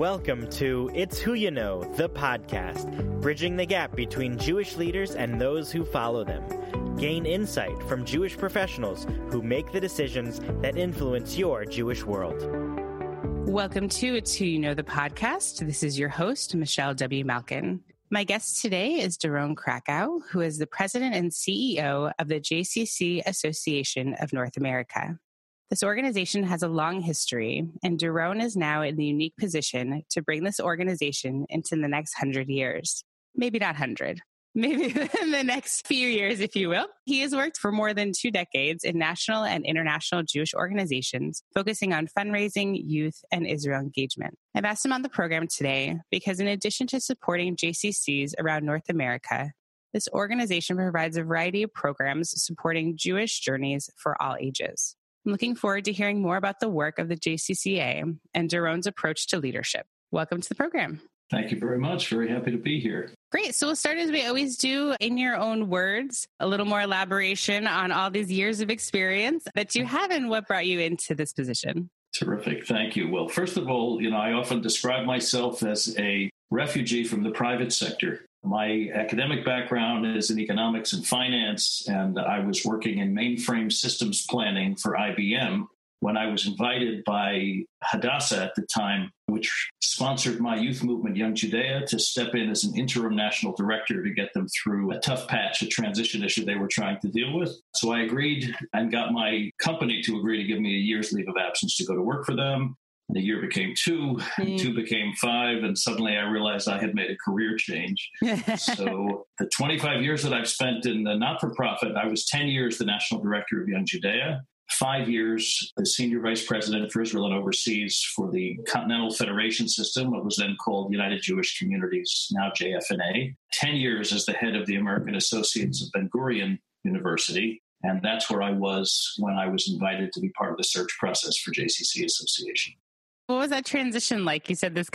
Welcome to It's Who You Know, the podcast, bridging the gap between Jewish leaders and those who follow them. Gain insight from Jewish professionals who make the decisions that influence your Jewish world. Welcome to It's Who You Know, the podcast. This is your host, Michelle W. Malkin. My guest today is Doron Krakow, who is the president and CEO of the JCC Association of North America. This organization has a long history, and Doron is now in the unique position to bring this organization into the next 100 years. Maybe not 100, maybe in the next few years, if you will. He has worked for more than 2 decades in national and international Jewish organizations, focusing on fundraising, youth, and Israel engagement. I've asked him on the program today because in addition to supporting JCCs around North America, this organization provides a variety of programs supporting Jewish journeys for all ages. I'm looking forward to hearing more about the work of the JCCA and Doron's approach to leadership. Welcome to the program. Thank you very much. Very happy to be here. Great. So we'll start as we always do, in your own words, a little more elaboration on all these years of experience that you have and what brought you into this position. Terrific. Thank you. Well, first of all, I often describe myself as a refugee from the private sector. My academic background is in economics and finance, and I was working in mainframe systems planning for IBM when I was invited by Hadassah at the time, which sponsored my youth movement, Young Judea, to step in as an interim national director to get them through a tough patch, a transition issue they were trying to deal with. So I agreed and got my company to agree to give me a year's leave of absence to go to work for them. The year became 2, and 2 became 5, and suddenly I realized I had made a career change. So the 25 years that I've spent in the not-for-profit, I was 10 years the national director of Young Judea, 5 years the senior vice president for Israel and overseas for the Continental Federation System, what was then called United Jewish Communities, now JFNA, 10 years as the head of the American Associates of Ben-Gurion University. And that's where I was when I was invited to be part of the search process for JCC Association. What was that transition like? You said this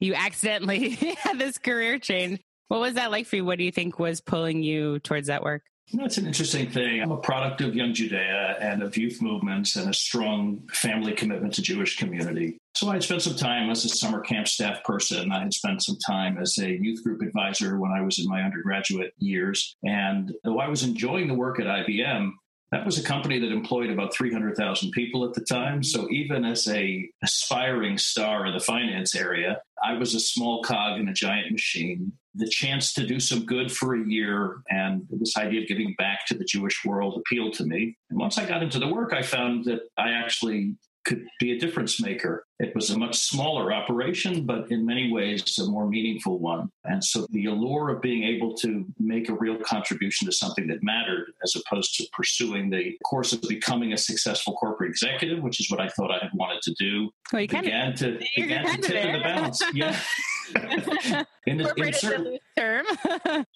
you accidentally had this career change. What was that like for you? What do you think was pulling you towards that work? It's an interesting thing. I'm a product of Young Judea and of youth movements and a strong family commitment to Jewish community. So I had spent some time as a summer camp staff person. I had spent some time as a youth group advisor when I was in my undergraduate years. And though I was enjoying the work at IBM, that was a company that employed about 300,000 people at the time. So even as an aspiring star in the finance area, I was a small cog in a giant machine. The chance to do some good for a year and this idea of giving back to the Jewish world appealed to me. And once I got into the work, I found that I actually could be a difference maker. It was a much smaller operation, but in many ways, a more meaningful one. And so the allure of being able to make a real contribution to something that mattered, as opposed to pursuing the course of becoming a successful corporate executive, which is what I thought I had wanted to do, began to tip in the balance. Yeah. in the term.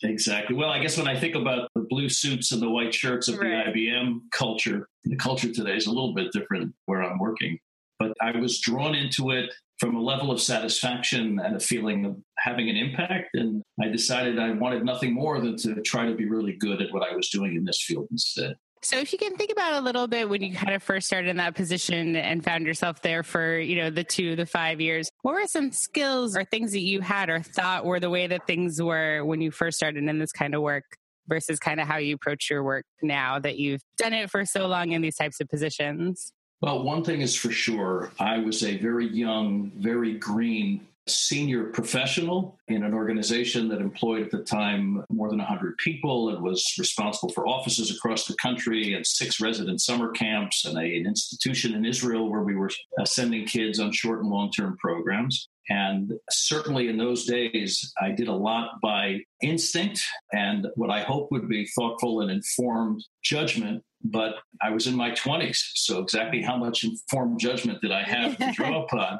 Exactly. Well, I guess when I think about the blue suits and the white shirts of the IBM culture, the culture today is a little bit different where I'm working. But I was drawn into it from a level of satisfaction and a feeling of having an impact. And I decided I wanted nothing more than to try to be really good at what I was doing in this field instead. So if you can think about a little bit when you kind of first started in that position and found yourself there for, the 2 to 5 years, what were some skills or things that you had or thought were the way that things were when you first started in this kind of work versus kind of how you approach your work now that you've done it for so long in these types of positions? Well, one thing is for sure, I was a very young, very green senior professional in an organization that employed at the time more than 100 people. It was responsible for offices across the country and 6 resident summer camps and an institution in Israel where we were sending kids on short and long-term programs. And certainly in those days, I did a lot by instinct and what I hope would be thoughtful and informed judgment. But I was in my 20s, so exactly how much informed judgment did I have to draw upon?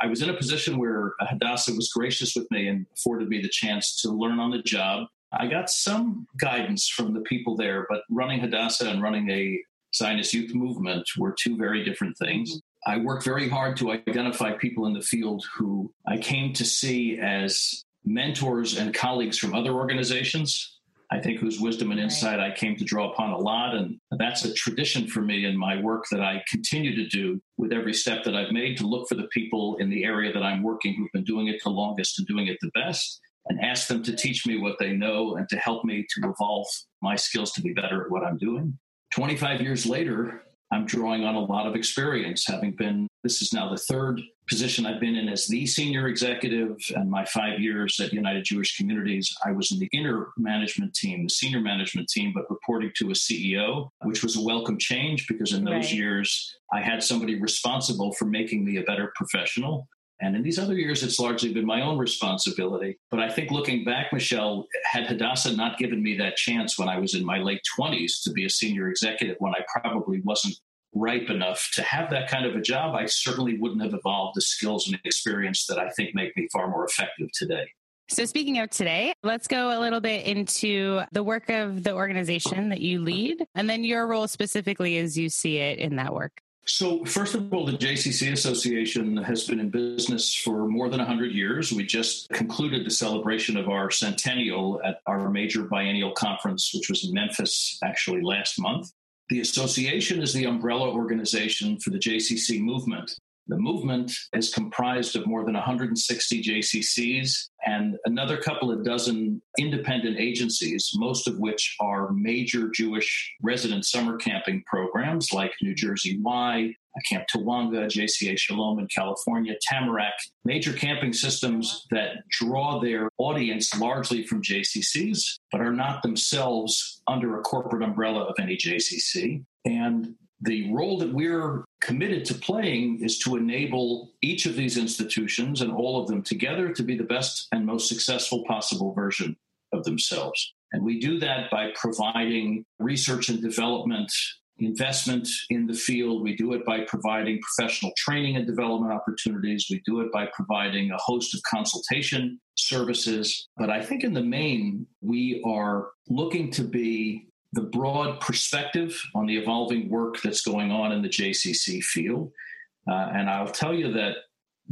I was in a position where Hadassah was gracious with me and afforded me the chance to learn on the job. I got some guidance from the people there, but running Hadassah and running a Zionist youth movement were 2 very different things. I worked very hard to identify people in the field who I came to see as mentors and colleagues from other organizations. I think whose wisdom and insight I came to draw upon a lot. And that's a tradition for me in my work that I continue to do with every step that I've made, to look for the people in the area that I'm working who've been doing it the longest and doing it the best, and ask them to teach me what they know and to help me to evolve my skills to be better at what I'm doing. 25 years later, I'm drawing on a lot of experience, having been, this is now the third position I've been in as the senior executive, and my 5 years at United Jewish Communities, I was in the inner management team, the senior management team, but reporting to a CEO, which was a welcome change because in those years, I had somebody responsible for making me a better professional. And in these other years, it's largely been my own responsibility. But I think looking back, Michelle, had Hadassah not given me that chance when I was in my late 20s to be a senior executive, when I probably wasn't ripe enough to have that kind of a job, I certainly wouldn't have evolved the skills and experience that I think make me far more effective today. So speaking of today, let's go a little bit into the work of the organization that you lead, and then your role specifically as you see it in that work. So first of all, the JCC Association has been in business for more than 100 years. We just concluded the celebration of our centennial at our major biennial conference, which was in Memphis actually last month. The association is the umbrella organization for the JCC movement. The movement is comprised of more than 160 JCCs and another couple of dozen independent agencies, most of which are major Jewish resident summer camping programs like New Jersey Y, Camp Tawanga, JCA Shalom in California, Tamarack, major camping systems that draw their audience largely from JCCs, but are not themselves under a corporate umbrella of any JCC. And the role that we're committed to playing is to enable each of these institutions and all of them together to be the best and most successful possible version of themselves. And we do that by providing research and development, investment in the field. We do it by providing professional training and development opportunities. We do it by providing a host of consultation services. But I think in the main, we are looking to be the broad perspective on the evolving work that's going on in the JCC field. And I'll tell you that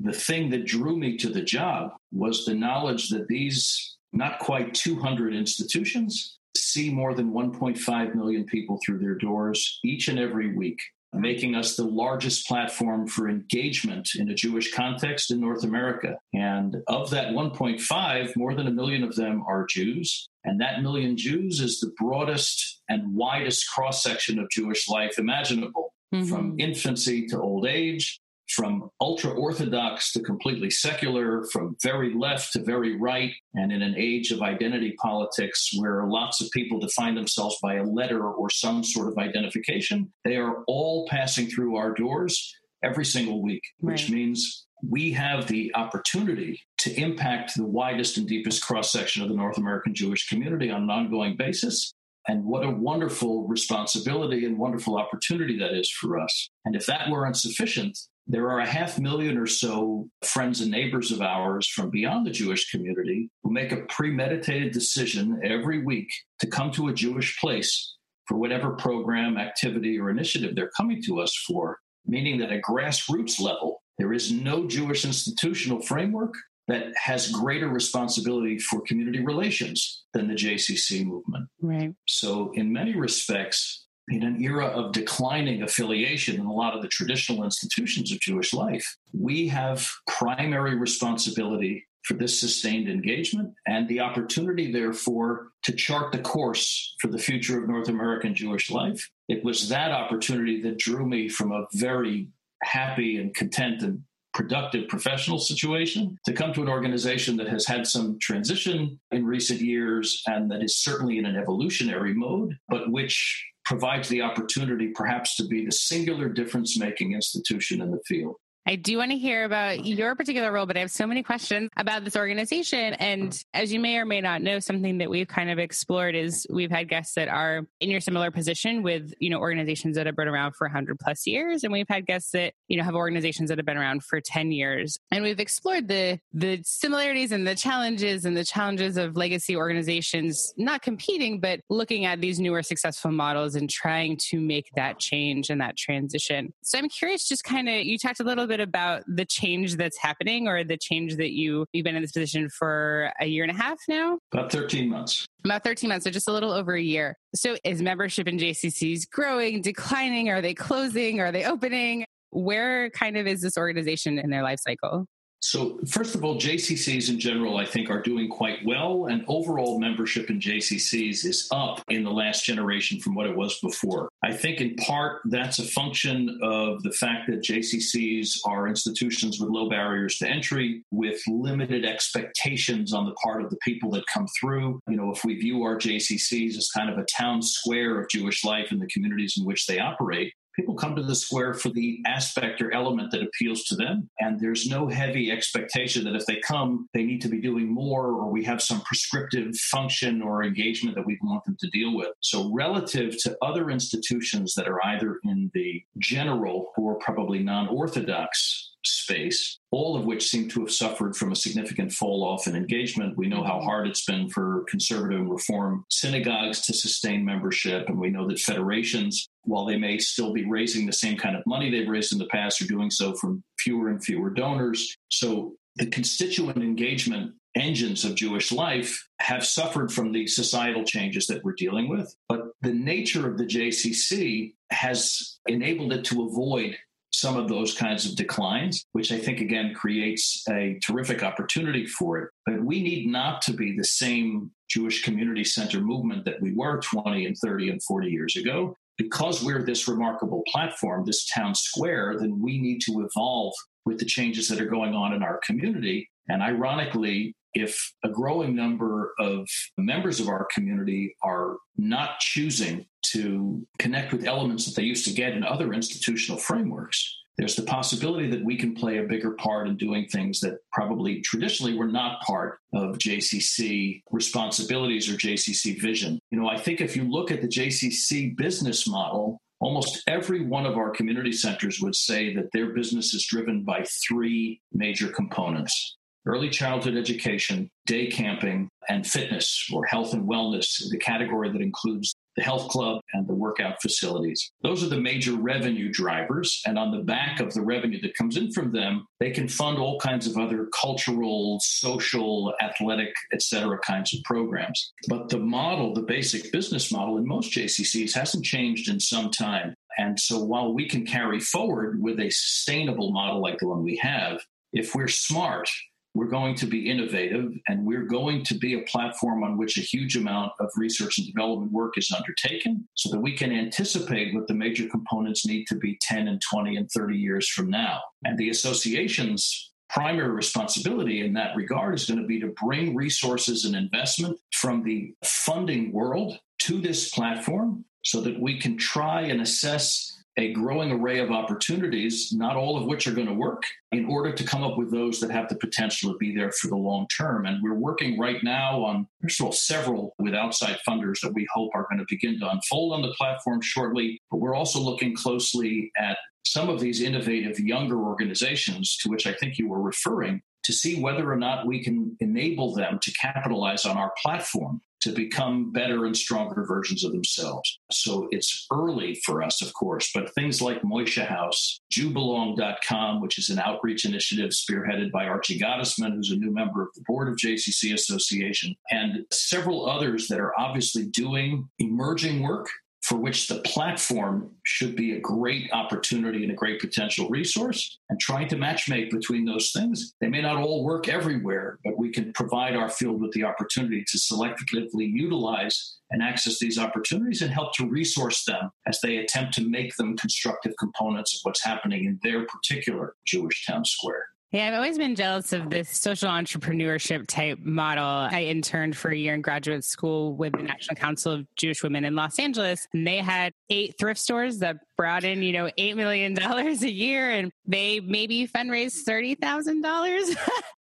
the thing that drew me to the job was the knowledge that these not quite 200 institutions see more than 1.5 million people through their doors each and every week, making us the largest platform for engagement in a Jewish context in North America. And of that 1.5, more than a million of them are Jews. And that million Jews is the broadest and widest cross-section of Jewish life imaginable, from infancy to old age, from ultra-Orthodox to completely secular, from very left to very right, and in an age of identity politics where lots of people define themselves by a letter or some sort of identification, they are all passing through our doors every single week, which means we have the opportunity to impact the widest and deepest cross-section of the North American Jewish community on an ongoing basis. And what a wonderful responsibility and wonderful opportunity that is for us. And if that were insufficient, there are 500,000 or so friends and neighbors of ours from beyond the Jewish community who make a premeditated decision every week to come to a Jewish place for whatever program, activity, or initiative they're coming to us for, meaning that at grassroots level, there is no Jewish institutional framework that has greater responsibility for community relations than the JCC movement. Right. So in many respects, in an era of declining affiliation in a lot of the traditional institutions of Jewish life, we have primary responsibility for this sustained engagement and the opportunity, therefore, to chart the course for the future of North American Jewish life. It was that opportunity that drew me from a very happy and content and productive professional situation to come to an organization that has had some transition in recent years and that is certainly in an evolutionary mode, but which provides the opportunity perhaps to be the singular difference-making institution in the field. I do want to hear about your particular role, but I have so many questions about this organization. And as you may or may not know, something that we've kind of explored is we've had guests that are in your similar position with, you know, organizations that have been around for 100 plus years. And we've had guests that, you know, have organizations that have been around for 10 years. And we've explored the similarities and the challenges of legacy organizations, not competing, but looking at these newer successful models and trying to make that change and that transition. So I'm curious, just kind of, you talked a little bit bit about the change that's happening, or the change that you've been in this position for a year and a half now? About 13 months. About 13 months, so just a little over a year. So is membership in JCCs growing, declining? Are they closing? Are they opening? Where kind of is this organization in their life cycle? So first of all, JCCs in general, I think, are doing quite well. And overall membership in JCCs is up in the last generation from what it was before. I think in part that's a function of the fact that JCCs are institutions with low barriers to entry, with limited expectations on the part of the people that come through. You know, if we view our JCCs as kind of a town square of Jewish life in the communities in which they operate, people come to the square for the aspect or element that appeals to them. And there's no heavy expectation that if they come, they need to be doing more, or we have some prescriptive function or engagement that we want them to deal with. So relative to other institutions that are either in the general or probably non-Orthodox space, all of which seem to have suffered from a significant fall off in engagement. We know how hard it's been for conservative and reform synagogues to sustain membership. And we know that federations, while they may still be raising the same kind of money they've raised in the past, are doing so from fewer and fewer donors. So the constituent engagement engines of Jewish life have suffered from the societal changes that we're dealing with. But the nature of the JCC has enabled it to avoid some of those kinds of declines, which I think, again, creates a terrific opportunity for it. But we need not to be the same Jewish community center movement that we were 20 and 30 and 40 years ago. Because we're this remarkable platform, this town square, then we need to evolve with the changes that are going on in our community. And ironically, if a growing number of members of our community are not choosing to connect with elements that they used to get in other institutional frameworks, there's the possibility that we can play a bigger part in doing things that probably traditionally were not part of JCC responsibilities or JCC vision. You know, I think if you look at the JCC business model, almost every one of our community centers would say that their business is driven by three major components: early childhood education, day camping, and fitness or health and wellness, the category that includes the health club and the workout facilities. Those are the major revenue drivers. And on the back of the revenue that comes in from them, they can fund all kinds of other cultural, social, athletic, et cetera, kinds of programs. But the model, the basic business model in most JCCs hasn't changed in some time. And so while we can carry forward with a sustainable model like the one we have, if we're smart, we're going to be innovative, and we're going to be a platform on which a huge amount of research and development work is undertaken so that we can anticipate what the major components need to be 10 and 20 and 30 years from now. And the association's primary responsibility in that regard is going to be to bring resources and investment from the funding world to this platform so that we can try and assess a growing array of opportunities, not all of which are going to work, in order to come up with those that have the potential to be there for the long term. And we're working right now on, first of all, several with outside funders that we hope are going to begin to unfold on the platform shortly. But we're also looking closely at some of these innovative younger organizations to which I think you were referring, to see whether or not we can enable them to capitalize on our platform to become better and stronger versions of themselves. So it's early for us, of course, but things like Moishe House, JewBelong.com, which is an outreach initiative spearheaded by Archie Gottesman, who's a new member of the board of JCC Association, and several others that are obviously doing emerging work for which the platform should be a great opportunity and a great potential resource, and trying to matchmake between those things. They may not all work everywhere, but we can provide our field with the opportunity to selectively utilize and access these opportunities and help to resource them as they attempt to make them constructive components of what's happening in their particular Jewish town square. Yeah, I've always been jealous of this social entrepreneurship type model. I interned for a year in graduate school with the National Council of Jewish Women in Los Angeles, and they had 8 thrift stores that brought in, you know, $8 million a year, and they maybe fundraised $30,000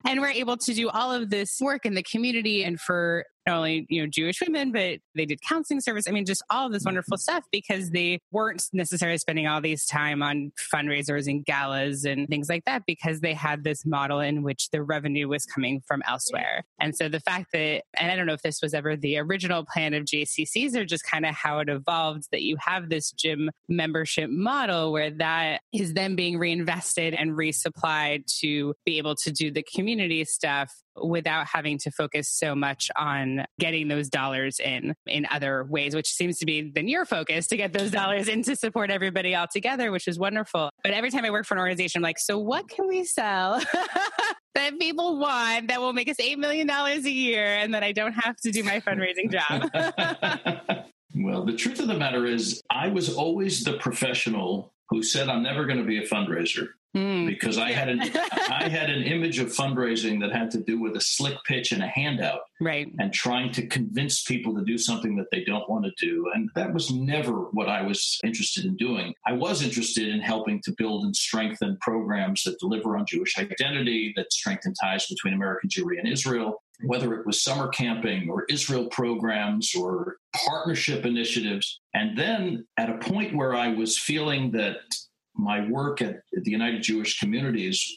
and were able to do all of this work in the community and for not only, you know, Jewish women, but they did counseling service. I mean, just all of this wonderful stuff because they weren't necessarily spending all these time on fundraisers and galas and things like that because they had this model in which the revenue was coming from elsewhere. And so the fact that, and I don't know if this was ever the original plan of JCCs or just kind of how it evolved, that you have this gym membership partnership model where that is then being reinvested and resupplied to be able to do the community stuff without having to focus so much on getting those dollars in other ways, which seems to be the near focus, to get those dollars in to support everybody all together, which is wonderful. But every time I work for an organization, I'm like, so what can we sell that people want that will make us $8 million a year and that I don't have to do my fundraising job? Well, the truth of the matter is I was always the professional who said, I'm never going to be a fundraiser. Because I had an image of fundraising that had to do with a slick pitch and a handout, right? And trying to convince people to do something that they don't want to do. And that was never what I was interested in doing. I was interested in helping to build and strengthen programs that deliver on Jewish identity, that strengthen ties between American Jewry and Israel, whether it was summer camping or Israel programs or partnership initiatives. And then at a point where I was feeling that my work at the United Jewish Communities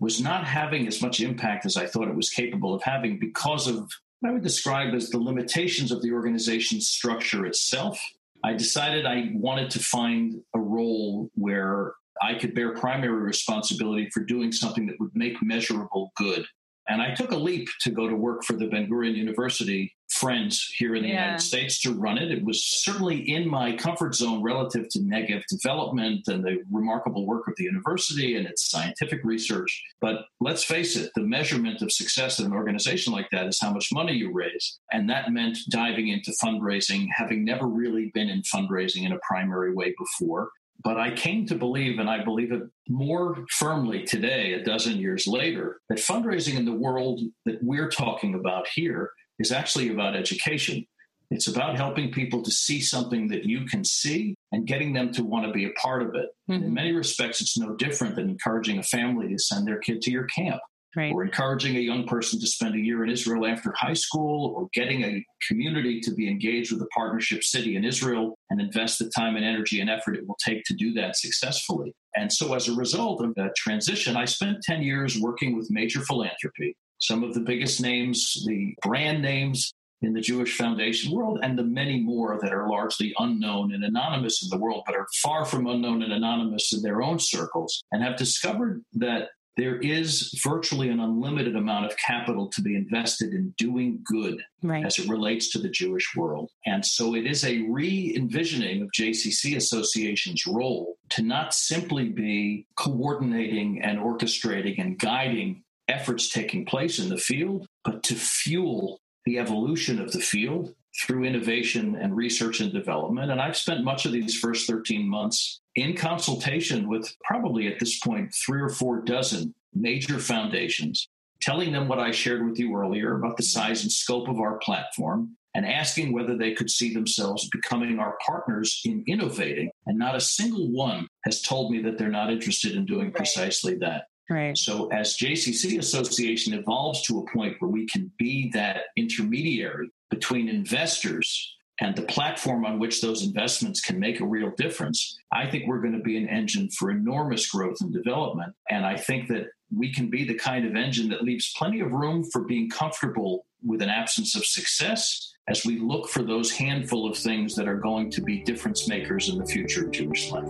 was not having as much impact as I thought it was capable of having because of what I would describe as the limitations of the organization's structure itself. I decided I wanted to find a role where I could bear primary responsibility for doing something that would make measurable good. And I took a leap to go to work for the Ben-Gurion University Friends here in the United States to run it. It was certainly in my comfort zone relative to Negev development and the remarkable work of the university and its scientific research. But let's face it, the measurement of success in an organization like that is how much money you raise. And that meant diving into fundraising, having never really been in fundraising in a primary way before. But I came to believe, and I believe it more firmly today, a dozen years later, that fundraising in the world that we're talking about here is actually about education. It's about helping people to see something that you can see and getting them to want to be a part of it. Mm-hmm. In many respects, it's no different than encouraging a family to send their kid to your camp. Right. Or encouraging a young person to spend a year in Israel after high school, or getting a community to be engaged with a partnership city in Israel and invest the time and energy and effort it will take to do that successfully. And so as a result of that transition, I spent 10 years working with major philanthropy, some of the biggest names, the brand names in the Jewish Foundation world, and the many more that are largely unknown and anonymous in the world, but are far from unknown and anonymous in their own circles, and have discovered that there is virtually an unlimited amount of capital to be invested in doing good as it relates to the Jewish world. And so it is a re-envisioning of JCC Association's role to not simply be coordinating and orchestrating and guiding efforts taking place in the field, but to fuel the evolution of the field through innovation and research and development. And I've spent much of these first 13 months in consultation with probably at this point 3 or 4 dozen major foundations, telling them what I shared with you earlier about the size and scope of our platform and asking whether they could see themselves becoming our partners in innovating. And not a single one has told me that they're not interested in doing precisely that. Right. So as JCC Association evolves to a point where we can be that intermediary between investors and the platform on which those investments can make a real difference, I think we're going to be an engine for enormous growth and development. And I think that we can be the kind of engine that leaves plenty of room for being comfortable with an absence of success as we look for those handful of things that are going to be difference makers in the future of Jewish life.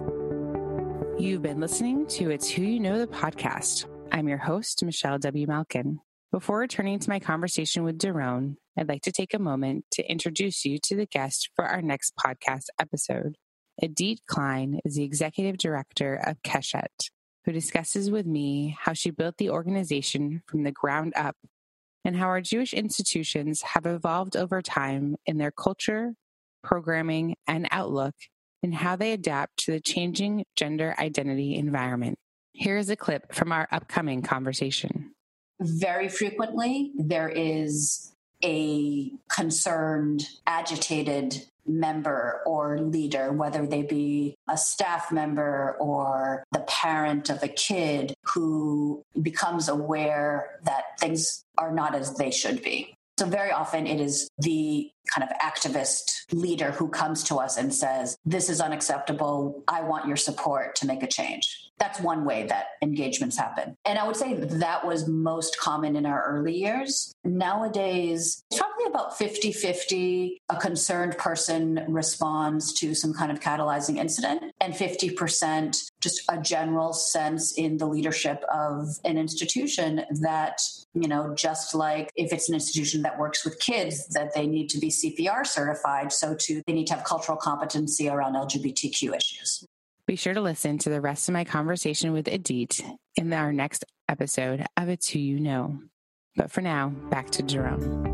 You've been listening to It's Who You Know, the podcast. I'm your host, Michelle W. Malkin. Before returning to my conversation with Doron, I'd like to take a moment to introduce you to the guest for our next podcast episode. Edith Klein is the executive director of Keshet, who discusses with me how she built the organization from the ground up and how our Jewish institutions have evolved over time in their culture, programming, and outlook, and how they adapt to the changing gender identity environment. Here is a clip from our upcoming conversation. Very frequently, there is a concerned, agitated member or leader, whether they be a staff member or the parent of a kid, who becomes aware that things are not as they should be. So very often it is the kind of activist leader who comes to us and says, this is unacceptable. I want your support to make a change. That's one way that engagements happen. And I would say that was most common in our early years. Nowadays, it's probably about 50-50, a concerned person responds to some kind of catalyzing incident, and 50% just a general sense in the leadership of an institution that, you know, just like if it's an institution that works with kids, that they need to be CPR certified, so too they need to have cultural competency around LGBTQ issues. Be sure to listen to the rest of my conversation with Edith in our next episode of It's Who You Know. But for now, back to Doron.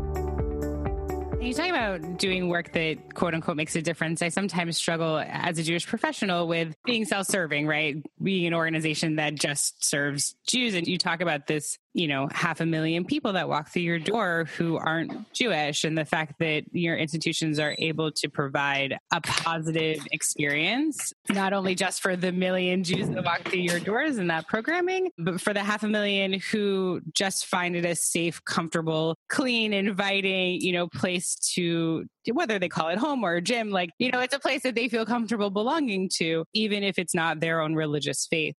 You talk about doing work that, quote unquote, makes a difference. I sometimes struggle as a Jewish professional with being self-serving, right? Being an organization that just serves Jews. And you talk about this, you know, 500,000 people that walk through your door who aren't Jewish, and the fact that your institutions are able to provide a positive experience, not only just for the 1,000,000 Jews that walk through your doors in that programming, but for the 500,000 who just find it a safe, comfortable, clean, inviting, you know, place to, whether they call it home or a gym, like, you know, it's a place that they feel comfortable belonging to, even if it's not their own religious faith.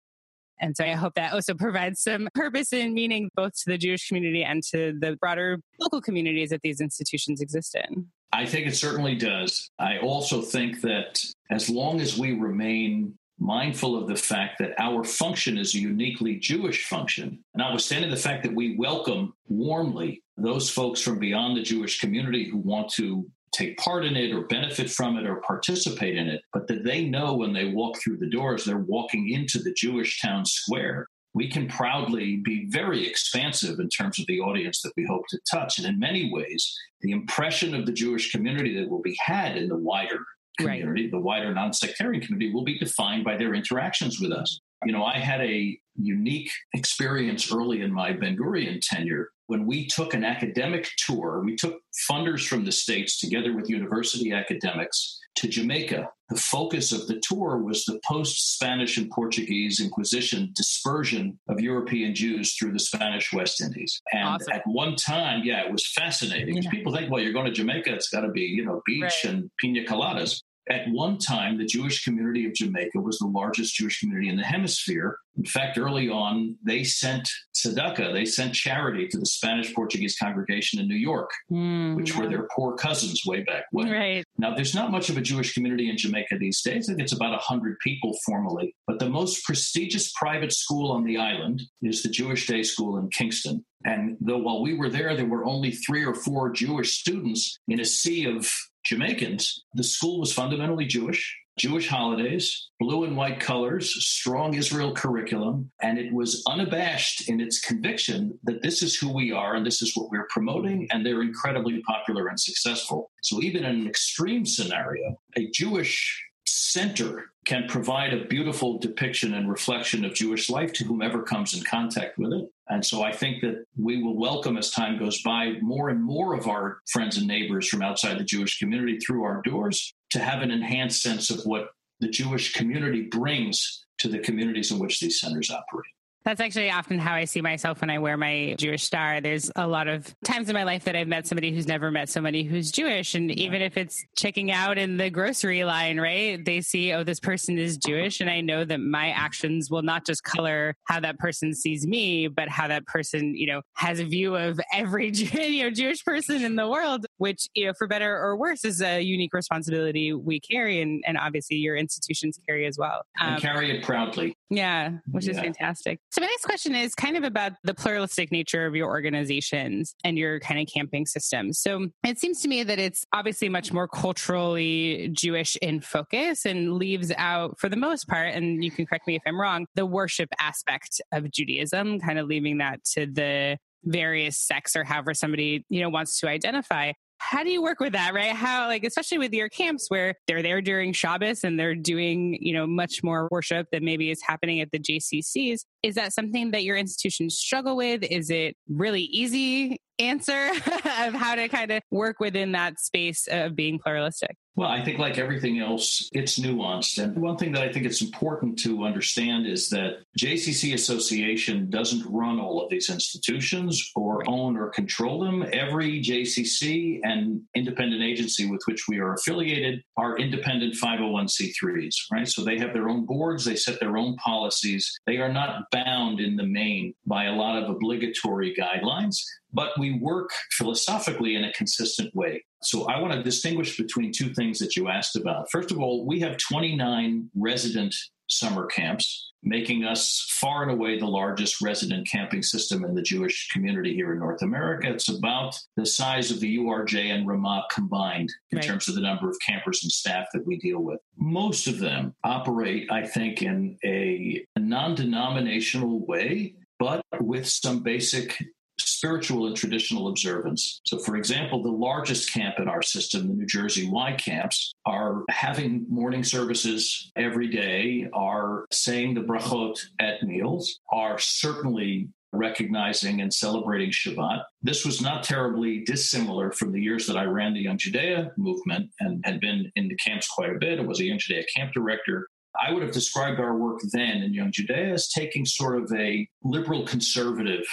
And so I hope that also provides some purpose and meaning both to the Jewish community and to the broader local communities that these institutions exist in. I think it certainly does. I also think that as long as we remain mindful of the fact that our function is a uniquely Jewish function, notwithstanding the fact that we welcome warmly those folks from beyond the Jewish community who want to take part in it or benefit from it or participate in it, but that they know when they walk through the doors, they're walking into the Jewish town square. We can proudly be very expansive in terms of the audience that we hope to touch. And in many ways, the impression of the Jewish community that will be had in the wider community, right, the wider non-sectarian community, will be defined by their interactions with us. You know, I had a unique experience early in my Ben-Gurion tenure when we took an academic tour. We took funders from the States together with university academics to Jamaica. The focus of the tour was the post-Spanish and Portuguese Inquisition dispersion of European Jews through the Spanish West Indies. And awesome. At one time, yeah, it was fascinating. Yeah. People think, well, you're going to Jamaica, it's got to be, you know, beach right. and pina coladas. At one time, the Jewish community of Jamaica was the largest Jewish community in the hemisphere. In fact, early on, they sent tzedakah, they sent charity to the Spanish-Portuguese congregation in New York, which were their poor cousins way back when. Right. Now, there's not much of a Jewish community in Jamaica these days. I think it's about 100 people formally. But the most prestigious private school on the island is the Jewish Day School in Kingston. And though while we were there, there were only 3 or 4 Jewish students in a sea of Jamaicans, the school was fundamentally Jewish, Jewish holidays, blue and white colors, strong Israel curriculum, and it was unabashed in its conviction that this is who we are and this is what we're promoting, and they're incredibly popular and successful. So even in an extreme scenario, a Jewish center can provide a beautiful depiction and reflection of Jewish life to whomever comes in contact with it. And so I think that we will welcome, as time goes by, more and more of our friends and neighbors from outside the Jewish community through our doors to have an enhanced sense of what the Jewish community brings to the communities in which these centers operate. That's actually often how I see myself when I wear my Jewish star. There's a lot of times in my life that I've met somebody who's never met somebody who's Jewish. And even if it's checking out in the grocery line, right, they see, oh, this person is Jewish. And I know that my actions will not just color how that person sees me, but how that person, you know, has a view of every, you know, Jewish person in the world, which, you know, for better or worse, is a unique responsibility we carry. And obviously your institutions carry as well. And carry it proudly. Yeah, which is fantastic. So my next question is kind of about the pluralistic nature of your organizations and your kind of camping system. So it seems to me that it's obviously much more culturally Jewish in focus and leaves out, for the most part, and you can correct me if I'm wrong, the worship aspect of Judaism, kind of leaving that to the various sects or however somebody, you know, wants to identify. How do you work with that, right? How, like, especially with your camps where they're there during Shabbos and they're doing, you know, much more worship than maybe is happening at the JCCs. Is that something that your institutions struggle with? Is it really easy answer of how to kind of work within that space of being pluralistic? Well, I think like everything else, it's nuanced. And one thing that I think it's important to understand is that JCC Association doesn't run all of these institutions or own or control them. Every JCC and independent agency with which we are affiliated are independent 501c3s, right? So they have their own boards. They set their own policies. They are not bound in the main by a lot of obligatory guidelines. but we work philosophically in a consistent way. So I want to distinguish between two things that you asked about. First of all, we have 29 resident summer camps, making us far and away the largest resident camping system in the Jewish community here in North America. It's about the size of the URJ and Ramah combined in terms of the number of campers and staff that we deal with. Most of them operate, I think, in a non-denominational way, but with some basic spiritual and traditional observance. So, for example, the largest camp in our system, the New Jersey Y camps, are having morning services every day, are saying the brachot at meals, are certainly recognizing and celebrating Shabbat. This was not terribly dissimilar from the years that I ran the Young Judea movement and had been in the camps quite a bit. I was a Young Judea camp director. I would have described our work then in Young Judea as taking sort of a liberal conservative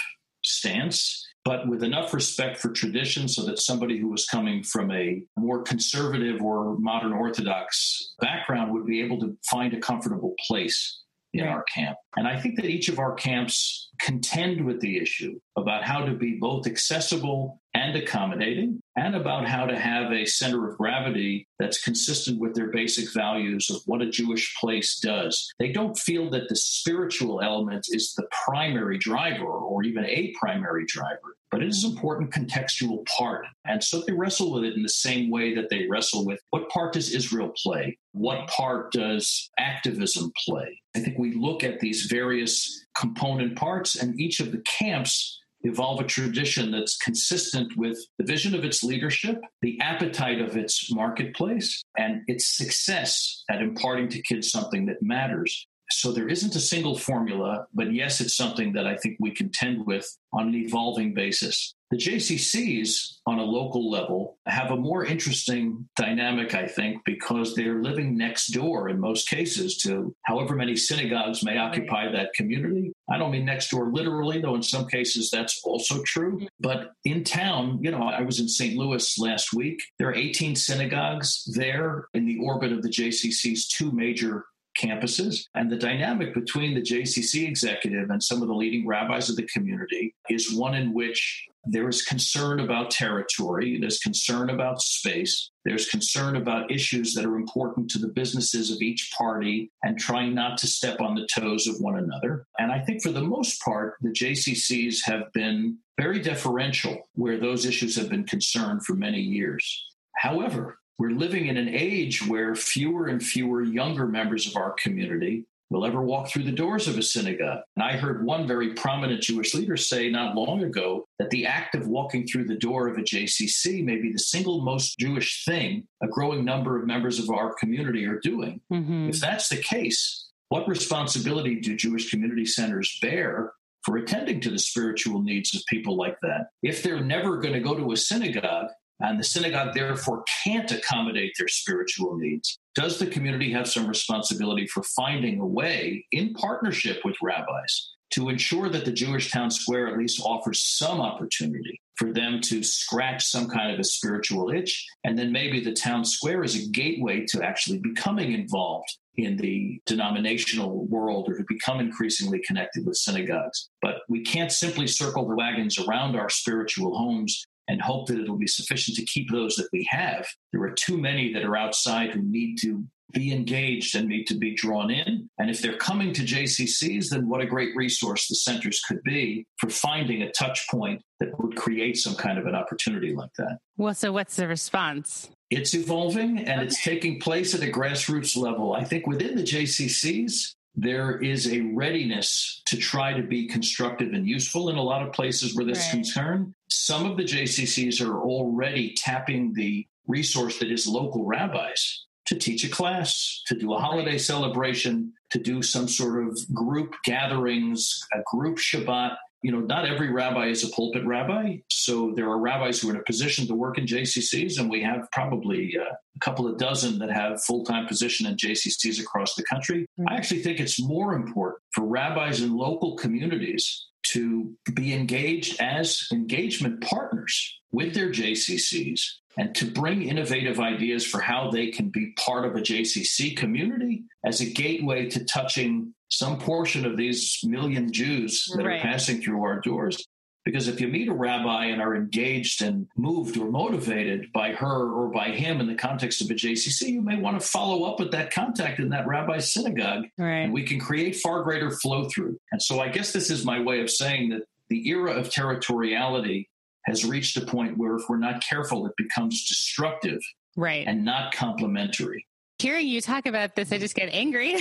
stance, but with enough respect for tradition so that somebody who was coming from a more conservative or modern Orthodox background would be able to find a comfortable place in our camp. And I think that each of our camps contend with the issue about how to be both accessible and accommodating, and about how to have a center of gravity that's consistent with their basic values of what a Jewish place does. They don't feel that the spiritual element is the primary driver or even a primary driver, but it is an important contextual part. And so they wrestle with it in the same way that they wrestle with what part does Israel play? What part does activism play? I think we look at these various component parts, and each of the camps evolve a tradition that's consistent with the vision of its leadership, the appetite of its marketplace, and its success at imparting to kids something that matters. So there isn't a single formula, but yes, it's something that I think we contend with on an evolving basis. The JCCs on a local level have a more interesting dynamic, I think, because they're living next door in most cases to however many synagogues may occupy that community. I don't mean next door literally, though in some cases that's also true. But in town, you know, I was in St. Louis last week. There are 18 synagogues there in the orbit of the JCC's two major campuses. And the dynamic between the JCC executive and some of the leading rabbis of the community is one in which there is concern about territory, there's concern about space, there's concern about issues that are important to the businesses of each party and trying not to step on the toes of one another. And I think for the most part, the JCCs have been very deferential where those issues have been concerned for many years. However, we're living in an age where fewer and fewer younger members of our community will ever walk through the doors of a synagogue. And I heard one very prominent Jewish leader say not long ago that the act of walking through the door of a JCC may be the single most Jewish thing a growing number of members of our community are doing. Mm-hmm. If that's the case, what responsibility do Jewish community centers bear for attending to the spiritual needs of people like that? If they're never going to go to a synagogue, and the synagogue, therefore, can't accommodate their spiritual needs, does the community have some responsibility for finding a way, in partnership with rabbis, to ensure that the Jewish town square at least offers some opportunity for them to scratch some kind of a spiritual itch? And then maybe the town square is a gateway to actually becoming involved in the denominational world or to become increasingly connected with synagogues. But we can't simply circle the wagons around our spiritual homes and hope that it'll be sufficient to keep those that we have. There are too many that are outside who need to be engaged and need to be drawn in. And if they're coming to JCCs, then what a great resource the centers could be for finding a touch point that would create some kind of an opportunity like that. Well, so what's the response? It's evolving, and it's taking place at a grassroots level. I think within the JCCs, there is a readiness to try to be constructive and useful in a lot of places where this is concerned. Some of the JCCs are already tapping the resource that is local rabbis to teach a class, to do a holiday celebration, to do some sort of group gatherings, a group Shabbat. You know, not every rabbi is a pulpit rabbi. So there are rabbis who are in a position to work in JCCs, and we have probably a couple of dozen that have full-time position in JCCs across the country. Mm-hmm. I actually think it's more important for rabbis in local communities to be engaged as engagement partners with their JCCs and to bring innovative ideas for how they can be part of a JCC community as a gateway to touching some portion of these million Jews that are passing through our doors. Because if you meet a rabbi and are engaged and moved or motivated by her or by him in the context of a JCC, you may want to follow up with that contact in that rabbi's synagogue. Right. And we can create far greater flow through. And so I guess this is my way of saying that the era of territoriality has reached a point where if we're not careful, it becomes destructive and not complementary. Hearing you talk about this, I just get angry.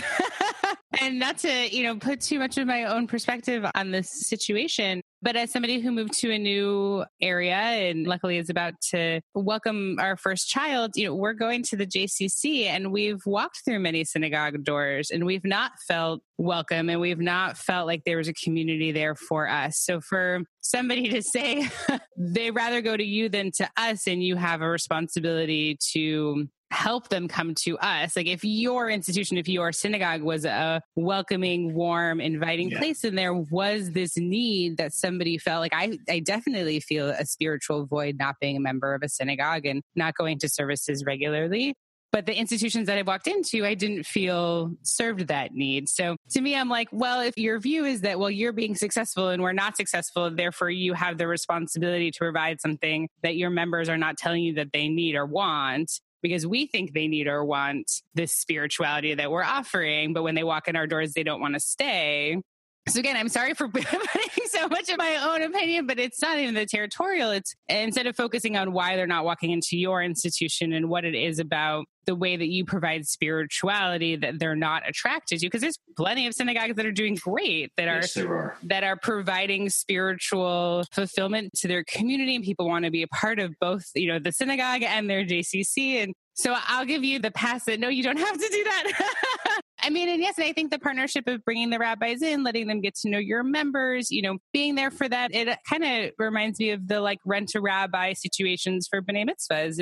And not to, put too much of my own perspective on this situation, but as somebody who moved to a new area and luckily is about to welcome our first child, we're going to the JCC and we've walked through many synagogue doors and we've not felt welcome and we've not felt like there was a community there for us. So for somebody to say they rather go to you than to us and you have a responsibility to help them come to us. Like if your institution, if your synagogue was a welcoming, warm, inviting place, and there was this need that somebody felt like, I definitely feel a spiritual void not being a member of a synagogue and not going to services regularly. But the institutions that I walked into, I didn't feel served that need. So to me, I'm like, well, if your view is that, well, you're being successful and we're not successful, therefore you have the responsibility to provide something that your members are not telling you that they need or want, because we think they need or want this spirituality that we're offering, but when they walk in our doors, they don't want to stay. So again, I'm sorry for putting so much of my own opinion, but it's not even the territorial. It's instead of focusing on why they're not walking into your institution and what it is about the way that you provide spirituality that they're not attracted to, because there's plenty of synagogues that are doing great, that are providing spiritual fulfillment to their community, and people want to be a part of both, the synagogue and their JCC. And so I'll give you the pass that no, you don't have to do that. I think the partnership of bringing the rabbis in, letting them get to know your members, being there for that, it kind of reminds me of the rent-a-rabbi situations for B'nai Mitzvahs.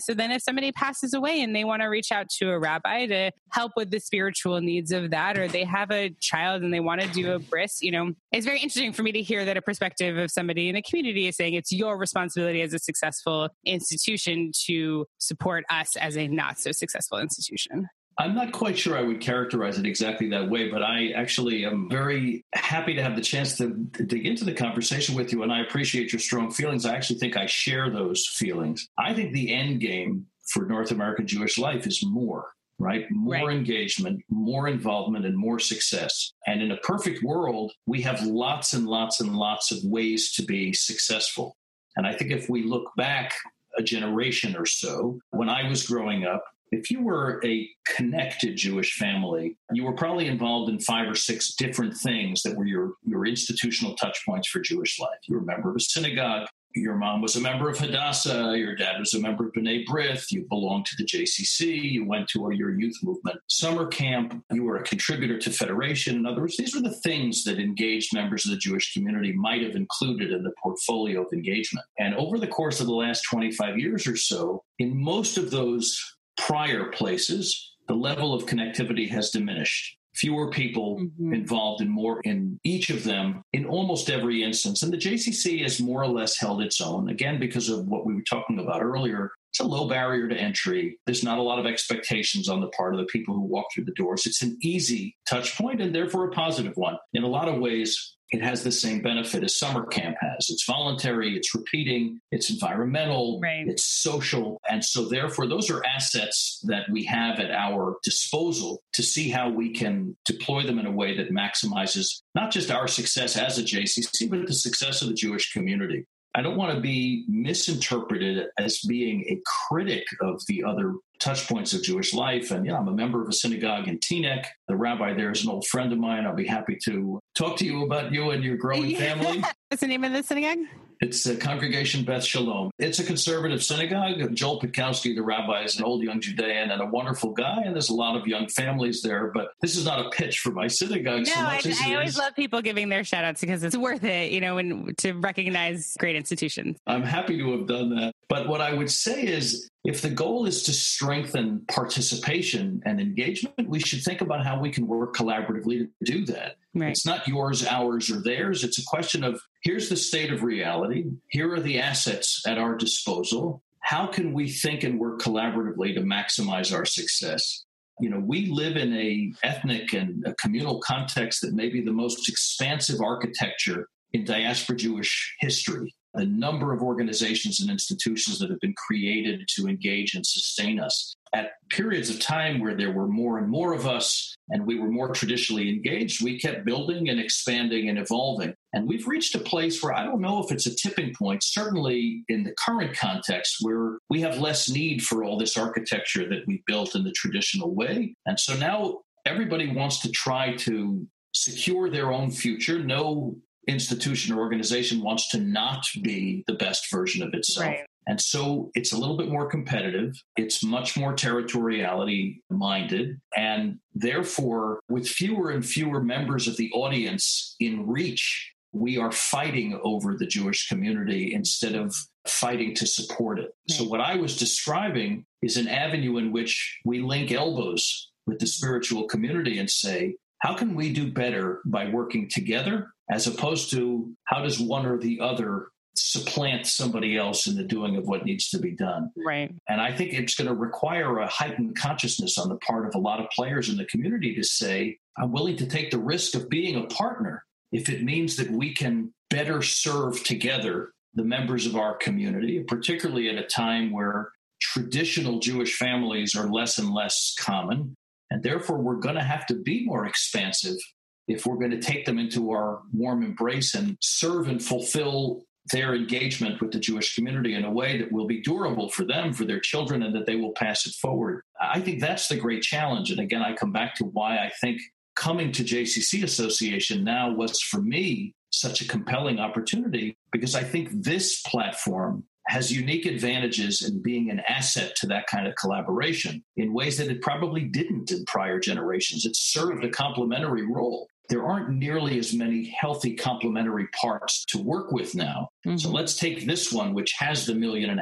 So then if somebody passes away and they want to reach out to a rabbi to help with the spiritual needs of that, or they have a child and they want to do a bris, it's very interesting for me to hear that a perspective of somebody in a community is saying it's your responsibility as a successful institution to support us as a not so successful institution. I'm not quite sure I would characterize it exactly that way, but I actually am very happy to have the chance to dig into the conversation with you, and I appreciate your strong feelings. I actually think I share those feelings. I think the end game for North American Jewish life is more, right? More engagement, more involvement, and more success. And in a perfect world, we have lots and lots and lots of ways to be successful. And I think if we look back a generation or so, when I was growing up, if you were a connected Jewish family, you were probably involved in 5 or 6 different things that were your institutional touch points for Jewish life. You were a member of a synagogue. Your mom was a member of Hadassah. Your dad was a member of B'nai B'rith. You belonged to the JCC. You went to your youth movement summer camp. You were a contributor to Federation. In other words, these were the things that engaged members of the Jewish community might have included in the portfolio of engagement. And over the course of the last 25 years or so, in most of those prior places, the level of connectivity has diminished. Fewer people involved and more in each of them in almost every instance. And the JCC has more or less held its own, again, because of what we were talking about earlier. It's a low barrier to entry. There's not a lot of expectations on the part of the people who walk through the doors. It's an easy touch point and therefore a positive one. In a lot of ways, it has the same benefit as summer camp has. It's voluntary, it's repeating, it's environmental, it's social. And so therefore, those are assets that we have at our disposal to see how we can deploy them in a way that maximizes not just our success as a JCC, but the success of the Jewish community. I don't want to be misinterpreted as being a critic of the other touch points of Jewish life. And I'm a member of a synagogue in Teaneck. The rabbi there is an old friend of mine. I'll be happy to talk to you about you and your growing family. What's the name of the synagogue? It's a Congregation Beth Shalom. It's a conservative synagogue. Joel Podkowski, the rabbi, is an old Young Judean and a wonderful guy, and there's a lot of young families there, but this is not a pitch for my synagogue. No, so much I always love people giving their shout-outs because it's worth it, and to recognize great institutions. I'm happy to have done that. But what I would say is, if the goal is to strengthen participation and engagement, we should think about how we can work collaboratively to do that. Right. It's not yours, ours, or theirs. It's a question of, here's the state of reality. Here are the assets at our disposal. How can we think and work collaboratively to maximize our success? We live in an ethnic and a communal context that may be the most expansive architecture in diaspora Jewish history, the number of organizations and institutions that have been created to engage and sustain us at periods of time where there were more and more of us and we were more traditionally engaged, we kept building and expanding and evolving. And we've reached a place where I don't know if it's a tipping point, certainly in the current context, where we have less need for all this architecture that we built in the traditional way. And so now everybody wants to try to secure their own future. No institution or organization wants to not be the best version of itself. Right. And so it's a little bit more competitive. It's much more territoriality minded. And therefore, with fewer and fewer members of the audience in reach, we are fighting over the Jewish community instead of fighting to support it. Right. So what I was describing is an avenue in which we link elbows with the spiritual community and say, how can we do better by working together, as opposed to how does one or the other supplant somebody else in the doing of what needs to be done? Right. And I think it's going to require a heightened consciousness on the part of a lot of players in the community to say, I'm willing to take the risk of being a partner if it means that we can better serve together the members of our community, particularly at a time where traditional Jewish families are less and less common. And therefore, we're going to have to be more expansive if we're going to take them into our warm embrace and serve and fulfill their engagement with the Jewish community in a way that will be durable for them, for their children, and that they will pass it forward. I think that's the great challenge. And again, I come back to why I think coming to JCC Association now was, for me, such a compelling opportunity, because I think this platform has unique advantages in being an asset to that kind of collaboration in ways that it probably didn't in prior generations. It served a complementary role. There aren't nearly as many healthy complementary parts to work with now. Mm-hmm. So let's take this one, which has the 1.5 million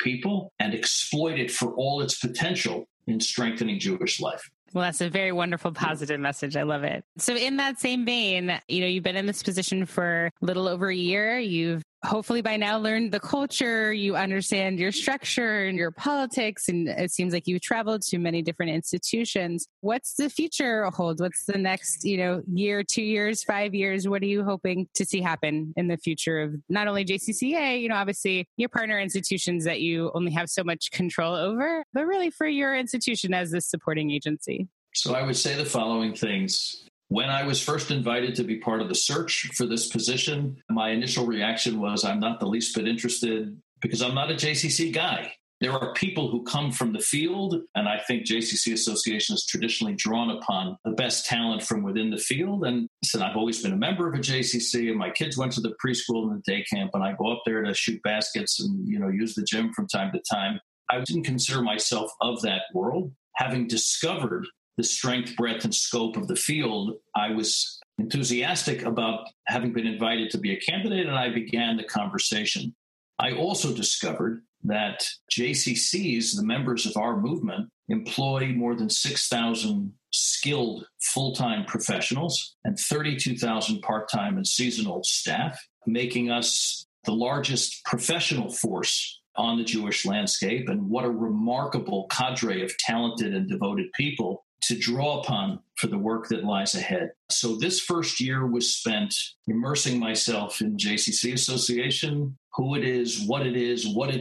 people, and exploit it for all its potential in strengthening Jewish life. Well, that's a very wonderful, positive message. I love it. So in that same vein, you've been in this position for a little over a year. You've hopefully by now learned the culture, you understand your structure and your politics, and it seems like you've traveled to many different institutions. What's the future hold? What's the next, year, 2 years, 5 years? What are you hoping to see happen in the future of not only JCCA, obviously your partner institutions that you only have so much control over, but really for your institution as the supporting agency? So I would say the following things. When I was first invited to be part of the search for this position, my initial reaction was, I'm not the least bit interested because I'm not a JCC guy. There are people who come from the field, and I think JCC Association has traditionally drawn upon the best talent from within the field. And so I've always been a member of a JCC, and my kids went to the preschool and the day camp, and I go up there to shoot baskets and, use the gym from time to time. I didn't consider myself of that world. Having discovered the strength, breadth, and scope of the field, I was enthusiastic about having been invited to be a candidate, and I began the conversation. I also discovered that JCCs, the members of our movement, employ more than 6,000 skilled full-time professionals and 32,000 part-time and seasonal staff, making us the largest professional force on the Jewish landscape, and what a remarkable cadre of talented and devoted people to draw upon for the work that lies ahead. So this first year was spent immersing myself in JCC Association, who it is, what it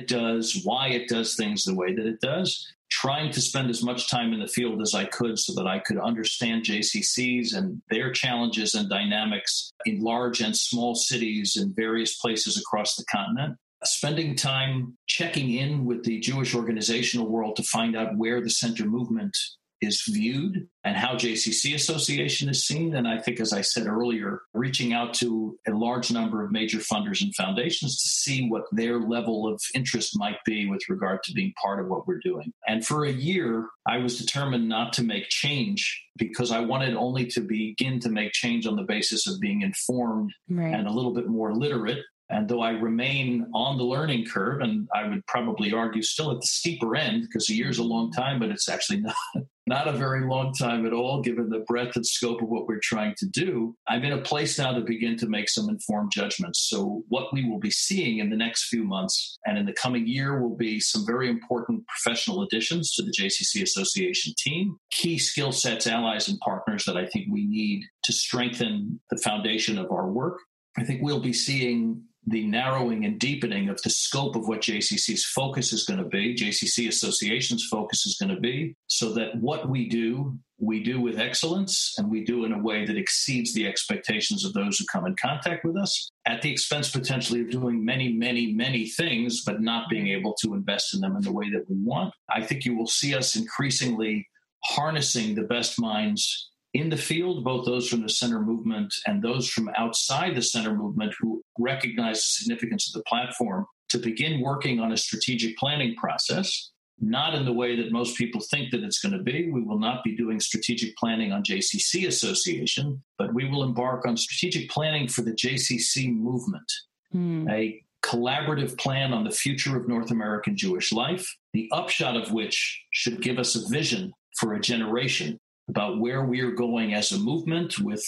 does, why it does things the way that it does, trying to spend as much time in the field as I could so that I could understand JCCs and their challenges and dynamics in large and small cities in various places across the continent. Spending time checking in with the Jewish organizational world to find out where the center movement is viewed and how JCC Association is seen. And I think, as I said earlier, reaching out to a large number of major funders and foundations to see what their level of interest might be with regard to being part of what we're doing. And for a year, I was determined not to make change because I wanted only to begin to make change on the basis of being informed and a little bit more literate. And though I remain on the learning curve, and I would probably argue still at the steeper end, because a year's a long time, but it's actually not a very long time at all, given the breadth and scope of what we're trying to do, I'm in a place now to begin to make some informed judgments. So what we will be seeing in the next few months and in the coming year will be some very important professional additions to the JCC Association team, key skill sets, allies, and partners that I think we need to strengthen the foundation of our work. I think we'll be seeing the narrowing and deepening of the scope of what JCC's focus is going to be, JCC Association's focus is going to be, so that what we do with excellence, and we do in a way that exceeds the expectations of those who come in contact with us, at the expense potentially of doing many, many, many things, but not being able to invest in them in the way that we want. I think you will see us increasingly harnessing the best minds in the field, both those from the center movement and those from outside the center movement who recognize the significance of the platform, to begin working on a strategic planning process, not in the way that most people think that it's going to be. We will not be doing strategic planning on JCC Association, but we will embark on strategic planning for the JCC movement, a collaborative plan on the future of North American Jewish life, the upshot of which should give us a vision for a generation about where we are going as a movement with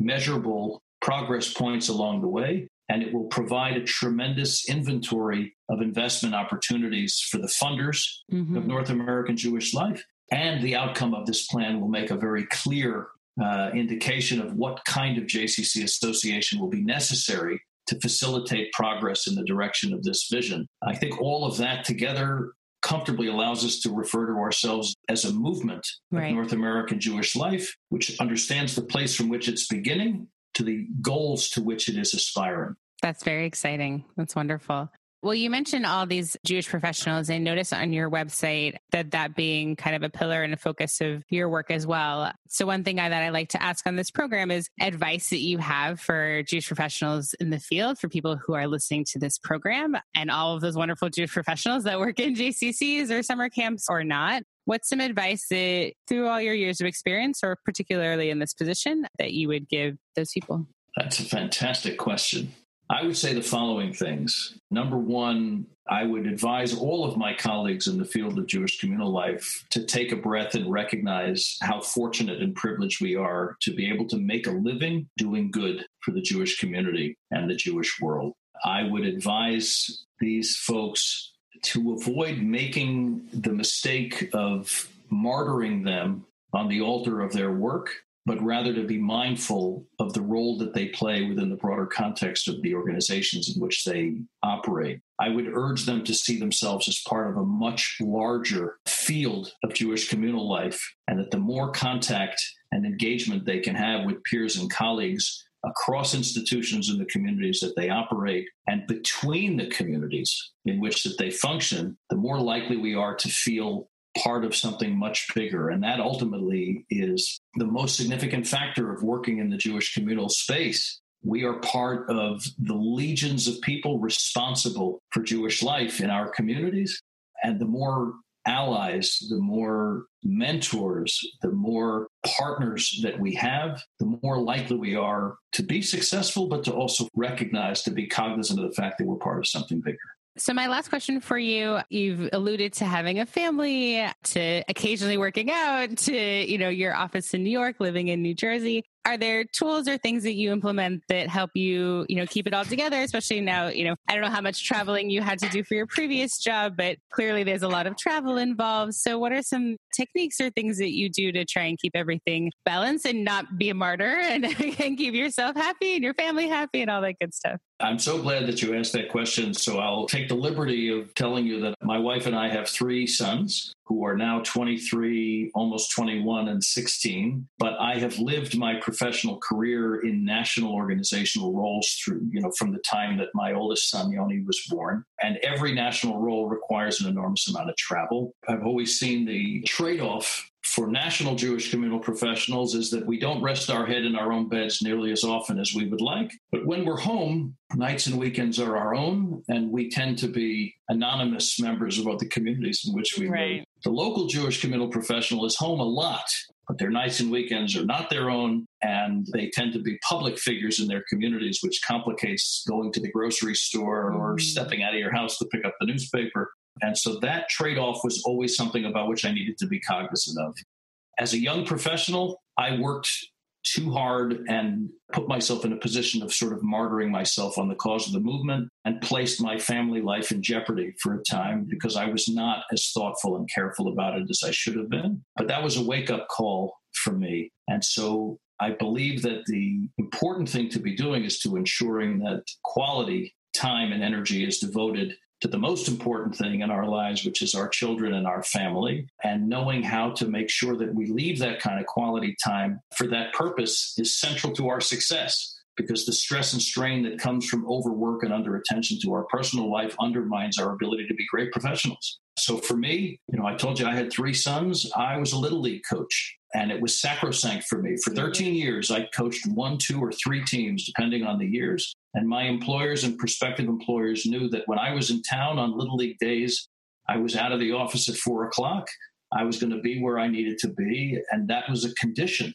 measurable progress points along the way. And it will provide a tremendous inventory of investment opportunities for the funders of North American Jewish life. And the outcome of this plan will make a very clear indication of what kind of JCC association will be necessary to facilitate progress in the direction of this vision. I think all of that together comfortably allows us to refer to ourselves as a movement of North American Jewish life, which understands the place from which it's beginning to the goals to which it is aspiring. That's very exciting. That's wonderful. Well, you mentioned all these Jewish professionals. I noticed on your website that that being kind of a pillar and a focus of your work as well. So one thing that I like to ask on this program is advice that you have for Jewish professionals in the field, for people who are listening to this program and all of those wonderful Jewish professionals that work in JCCs or summer camps or not. What's some advice that through all your years of experience, or particularly in this position, that you would give those people? That's a fantastic question. I would say the following things. Number one, I would advise all of my colleagues in the field of Jewish communal life to take a breath and recognize how fortunate and privileged we are to be able to make a living doing good for the Jewish community and the Jewish world. I would advise these folks to avoid making the mistake of martyring them on the altar of their work, but rather to be mindful of the role that they play within the broader context of the organizations in which they operate. I would urge them to see themselves as part of a much larger field of Jewish communal life, and that the more contact and engagement they can have with peers and colleagues across institutions in the communities that they operate and between the communities in which that they function, the more likely we are to feel part of something much bigger. And that ultimately is the most significant factor of working in the Jewish communal space. We are part of the legions of people responsible for Jewish life in our communities. And the more allies, the more mentors, the more partners that we have, the more likely we are to be successful, but to also recognize, to be cognizant of the fact that we're part of something bigger. So my last question for you, you've alluded to having a family, to occasionally working out, to, you know, your office in New York, living in New Jersey. Are there tools or things that you implement that help you, you know, keep it all together, especially now, you know, I don't know how much traveling you had to do for your previous job, but clearly there's a lot of travel involved. So what are some techniques or things that you do to try and keep everything balanced and not be a martyr and keep yourself happy and your family happy and all that good stuff? I'm so glad that you asked that question. So I'll take the liberty of telling you that my wife and I have three sons who are now 23, almost 21, and 16. But I have lived my professional career in national organizational roles through, you know, from the time that my oldest son, Yoni, was born. And every national role requires an enormous amount of travel. I've always seen the trade-off for national Jewish communal professionals is that we don't rest our head in our own beds nearly as often as we would like. But when we're home, nights and weekends are our own, and we tend to be anonymous members of the communities in which we live. The local Jewish communal professional is home a lot, but their nights and weekends are not their own, and they tend to be public figures in their communities, which complicates going to the grocery store or stepping out of your house to pick up the newspaper. And so that trade-off was always something about which I needed to be cognizant of. As a young professional, I worked too hard and put myself in a position of sort of martyring myself on the cause of the movement, and placed my family life in jeopardy for a time because I was not as thoughtful and careful about it as I should have been. But that was a wake-up call for me. And so I believe that the important thing to be doing is to ensuring that quality time and energy is devoted to the most important thing in our lives, which is our children and our family. And knowing how to make sure that we leave that kind of quality time for that purpose is central to our success, because the stress and strain that comes from overwork and under attention to our personal life undermines our ability to be great professionals. So for me, I told you I had 3 sons. I was a Little League coach, and it was sacrosanct for me. For 13 years, I coached 1, 2, or 3 teams, depending on the years. And my employers and prospective employers knew that when I was in town on Little League days, I was out of the office at 4 o'clock. I was going to be where I needed to be, and that was a condition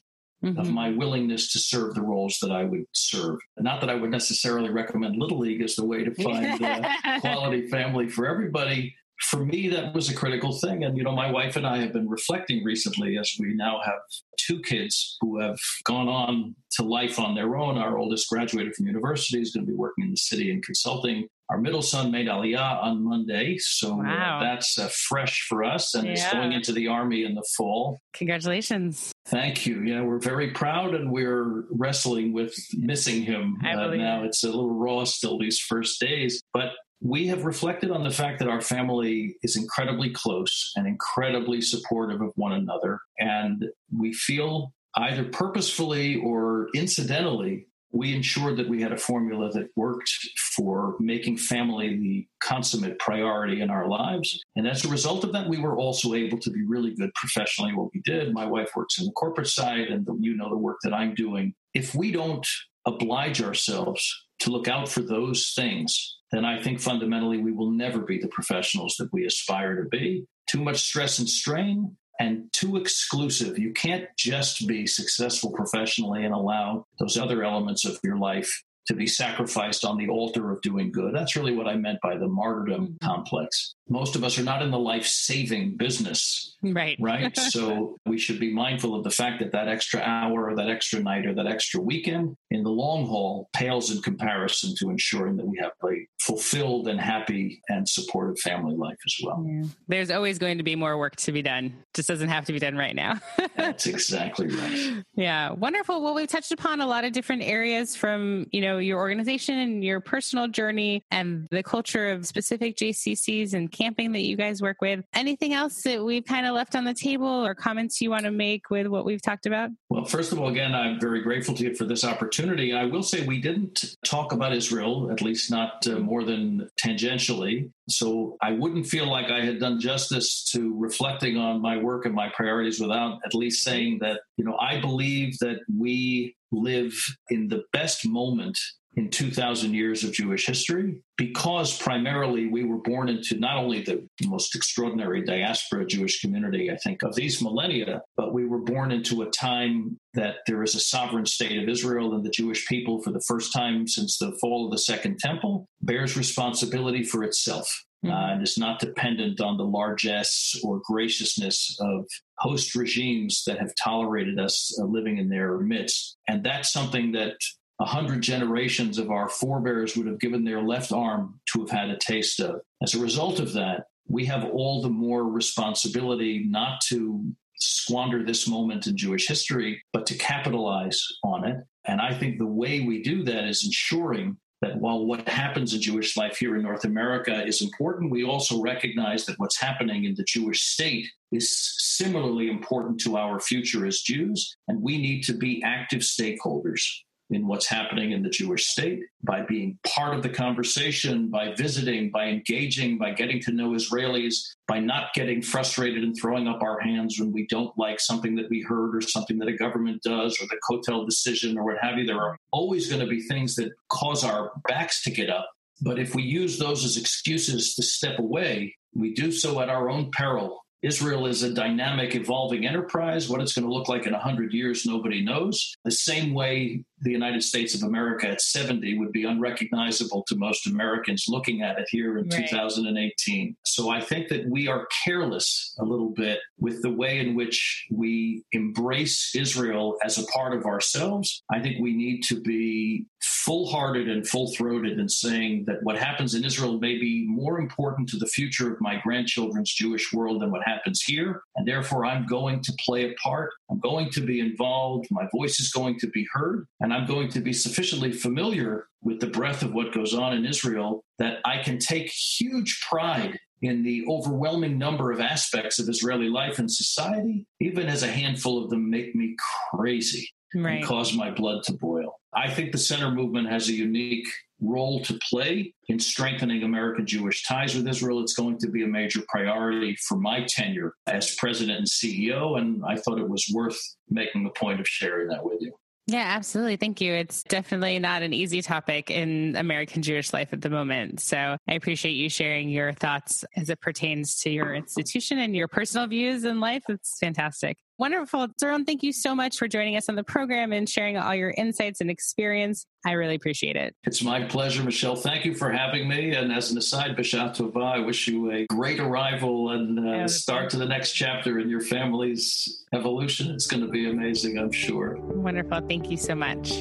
of my willingness to serve the roles that I would serve. Not that I would necessarily recommend Little League as the way to find quality family for everybody. For me, that was a critical thing. And, my wife and I have been reflecting recently, as we now have 2 kids who have gone on to life on their own. Our oldest graduated from university, is going to be working in the city in consulting. Our middle son made Aliyah on Monday, so that's fresh for us, and is going into the Army in the fall. Congratulations. Thank you. Yeah, we're very proud, and we're wrestling with missing him now. It's a little raw still these first days, but we have reflected on the fact that our family is incredibly close and incredibly supportive of one another, and we feel either purposefully or incidentally, we ensured that we had a formula that worked for making family the consummate priority in our lives. And as a result of that, we were also able to be really good professionally what we did. My wife works in the corporate side, and the work that I'm doing. If we don't oblige ourselves to look out for those things, then I think fundamentally we will never be the professionals that we aspire to be. Too much stress and strain, and too exclusive. You can't just be successful professionally and allow those other elements of your life to be sacrificed on the altar of doing good. That's really what I meant by the martyrdom complex. Most of us are not in the life-saving business, right? So we should be mindful of the fact that extra hour or that extra night or that extra weekend in the long haul pales in comparison to ensuring that we have a fulfilled and happy and supportive family life as well. Yeah. There's always going to be more work to be done. It just doesn't have to be done right now. That's exactly right. Yeah. Wonderful. Well, we've touched upon a lot of different areas from, your organization and your personal journey and the culture of specific JCCs and camping that you guys work with. Anything else that we've kind of left on the table or comments you want to make with what we've talked about? Well, first of all, again, I'm very grateful to you for this opportunity. I will say we didn't talk about Israel, at least not more than tangentially. So I wouldn't feel like I had done justice to reflecting on my work and my priorities without at least saying that, I believe that we live in the best moment in 2,000 years of Jewish history, because primarily we were born into not only the most extraordinary diaspora Jewish community, I think, of these millennia, but we were born into a time that there is a sovereign state of Israel, and the Jewish people, for the first time since the fall of the Second Temple, bears responsibility for itself. And it's not dependent on the largesse or graciousness of host regimes that have tolerated us living in their midst. And that's something that 100 generations of our forebears would have given their left arm to have had a taste of. As a result of that, we have all the more responsibility not to squander this moment in Jewish history, but to capitalize on it. And I think the way we do that is ensuring that while what happens in Jewish life here in North America is important, we also recognize that what's happening in the Jewish state is similarly important to our future as Jews, and we need to be active stakeholders in what's happening in the Jewish state by being part of the conversation, by visiting, by engaging, by getting to know Israelis, by not getting frustrated and throwing up our hands when we don't like something that we heard or something that a government does or the Kotel decision or what have you. There are always going to be things that cause our backs to get up. But if we use those as excuses to step away, we do so at our own peril. Israel is a dynamic, evolving enterprise. What it's going to look like in 100 years, nobody knows. The same way the United States of America at 70 would be unrecognizable to most Americans looking at it here in 2018. So I think that we are careless a little bit with the way in which we embrace Israel as a part of ourselves. I think we need to be full-hearted and full-throated in saying that what happens in Israel may be more important to the future of my grandchildren's Jewish world than what happens here. And therefore, I'm going to play a part. I'm going to be involved. My voice is going to be heard. And I'm going to be sufficiently familiar with the breadth of what goes on in Israel that I can take huge pride in the overwhelming number of aspects of Israeli life and society, even as a handful of them make me crazy and cause my blood to boil. I think the center movement has a unique role to play in strengthening American Jewish ties with Israel. It's going to be a major priority for my tenure as president and CEO, and I thought it was worth making a point of sharing that with you. Yeah, absolutely. Thank you. It's definitely not an easy topic in American Jewish life at the moment. So I appreciate you sharing your thoughts as it pertains to your institution and your personal views in life. It's fantastic. Wonderful. Doron, thank you so much for joining us on the program and sharing all your insights and experience. I really appreciate it. It's my pleasure, Michelle. Thank you for having me. And as an aside, B'Shah Tovah, I wish you a great arrival and start to the next chapter in your family's evolution. It's going to be amazing, I'm sure. Wonderful. Thank you so much.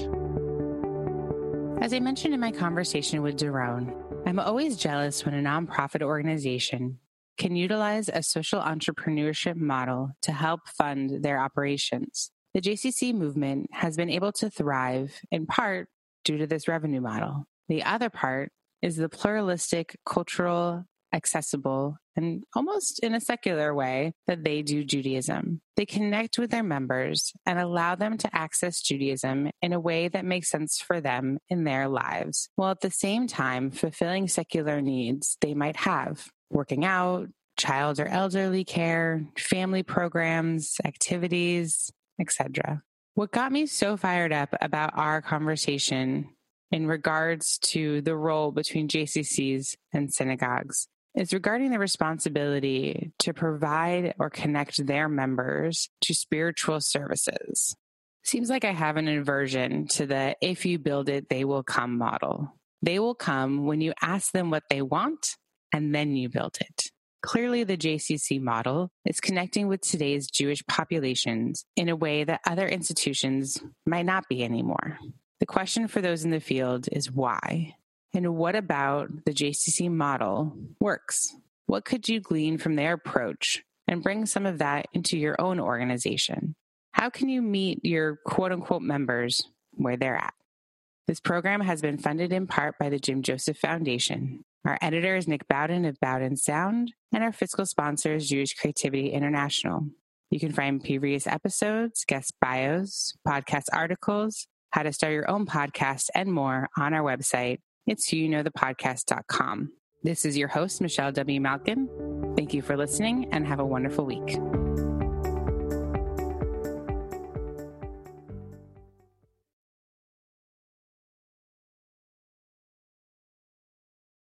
As I mentioned in my conversation with Doron, I'm always jealous when a nonprofit organization can utilize a social entrepreneurship model to help fund their operations. The JCC movement has been able to thrive in part due to this revenue model. The other part is the pluralistic, cultural, accessible, and almost in a secular way that they do Judaism. They connect with their members and allow them to access Judaism in a way that makes sense for them in their lives, while at the same time fulfilling secular needs they might have. Working out, child or elderly care, family programs, activities, etc. What got me so fired up about our conversation in regards to the role between JCCs and synagogues is regarding the responsibility to provide or connect their members to spiritual services. Seems like I have an aversion to the if you build it, they will come model. They will come when you ask them what they want, and then you built it. Clearly, the JCC model is connecting with today's Jewish populations in a way that other institutions might not be anymore. The question for those in the field is why? And what about the JCC model works? What could you glean from their approach and bring some of that into your own organization? How can you meet your quote-unquote members where they're at? This program has been funded in part by the Jim Joseph Foundation. Our editor is Nick Bowden of Bowden Sound, and our fiscal sponsor is Jewish Creativity International. You can find previous episodes, guest bios, podcast articles, how to start your own podcast, and more on our website. It's whoyouknowthepodcast.com. This is your host, Michelle W. Malkin. Thank you for listening, and have a wonderful week.